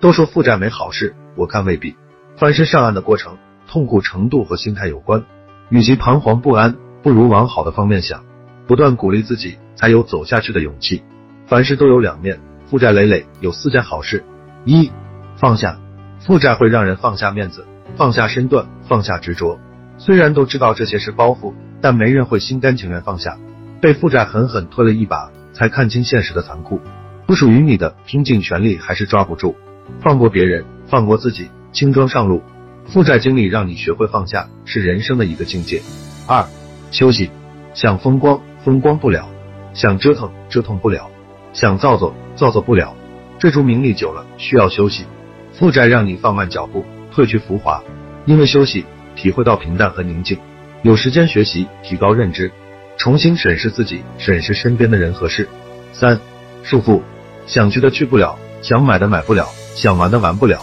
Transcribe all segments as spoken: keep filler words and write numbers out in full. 都说负债没好事，我看未必。凡是上岸的过程，痛苦程度和心态有关。与其彷徨不安，不如往好的方面想，不断鼓励自己，才有走下去的勇气。凡事都有两面，负债累累有四件好事：一、放下。负债会让人放下面子，放下身段，放下执着。虽然都知道这些是包袱，但没人会心甘情愿放下。被负债狠狠推了一把，才看清现实的残酷。不属于你的，拼尽全力还是抓不住。放过别人，放过自己，轻装上路。负债经历让你学会放下，是人生的一个境界。二、休息。想风光，风光不了；想折腾，折腾不了；想造作，造作不了。追逐名利久了，需要休息。负债让你放慢脚步，褪去浮华，因为休息，体会到平淡和宁静，有时间学习，提高认知，重新审视自己，审视身边的人和事。三、束缚。想去的去不了，想买的买不了，想玩的玩不了，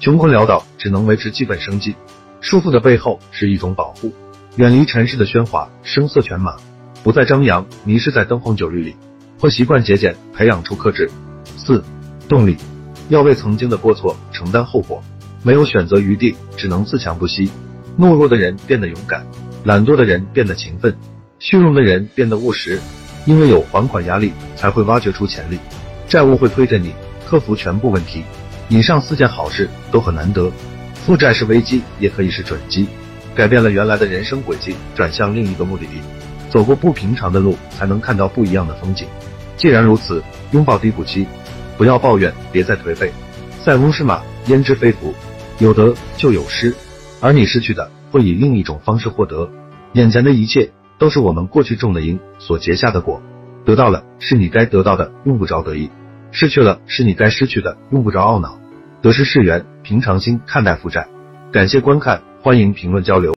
穷困潦倒，只能维持基本生计。束缚的背后是一种保护，远离尘世的喧哗，声色犬马，不再张扬，迷失在灯红酒绿里，或习惯节俭，培养出克制。四、动力。要为曾经的过错承担后果，没有选择余地，只能自强不息。懦弱的人变得勇敢，懒惰的人变得勤奋，虚荣的人变得务实。因为有还款压力，才会挖掘出潜力。债务会推着你克服全部问题。以上四件好事都很难得。负债是危机，也可以是转机，改变了原来的人生轨迹，转向另一个目的地。走过不平常的路，才能看到不一样的风景。既然如此，拥抱低谷期，不要抱怨，别再颓废。塞翁失马，焉知非福，有得就有失，而你失去的会以另一种方式获得。眼前的一切都是我们过去种的因所结下的果，得到了是你该得到的，用不着得意；失去了是你该失去的，用不着懊恼。得失是缘，平常心看待负债。感谢观看，欢迎评论交流。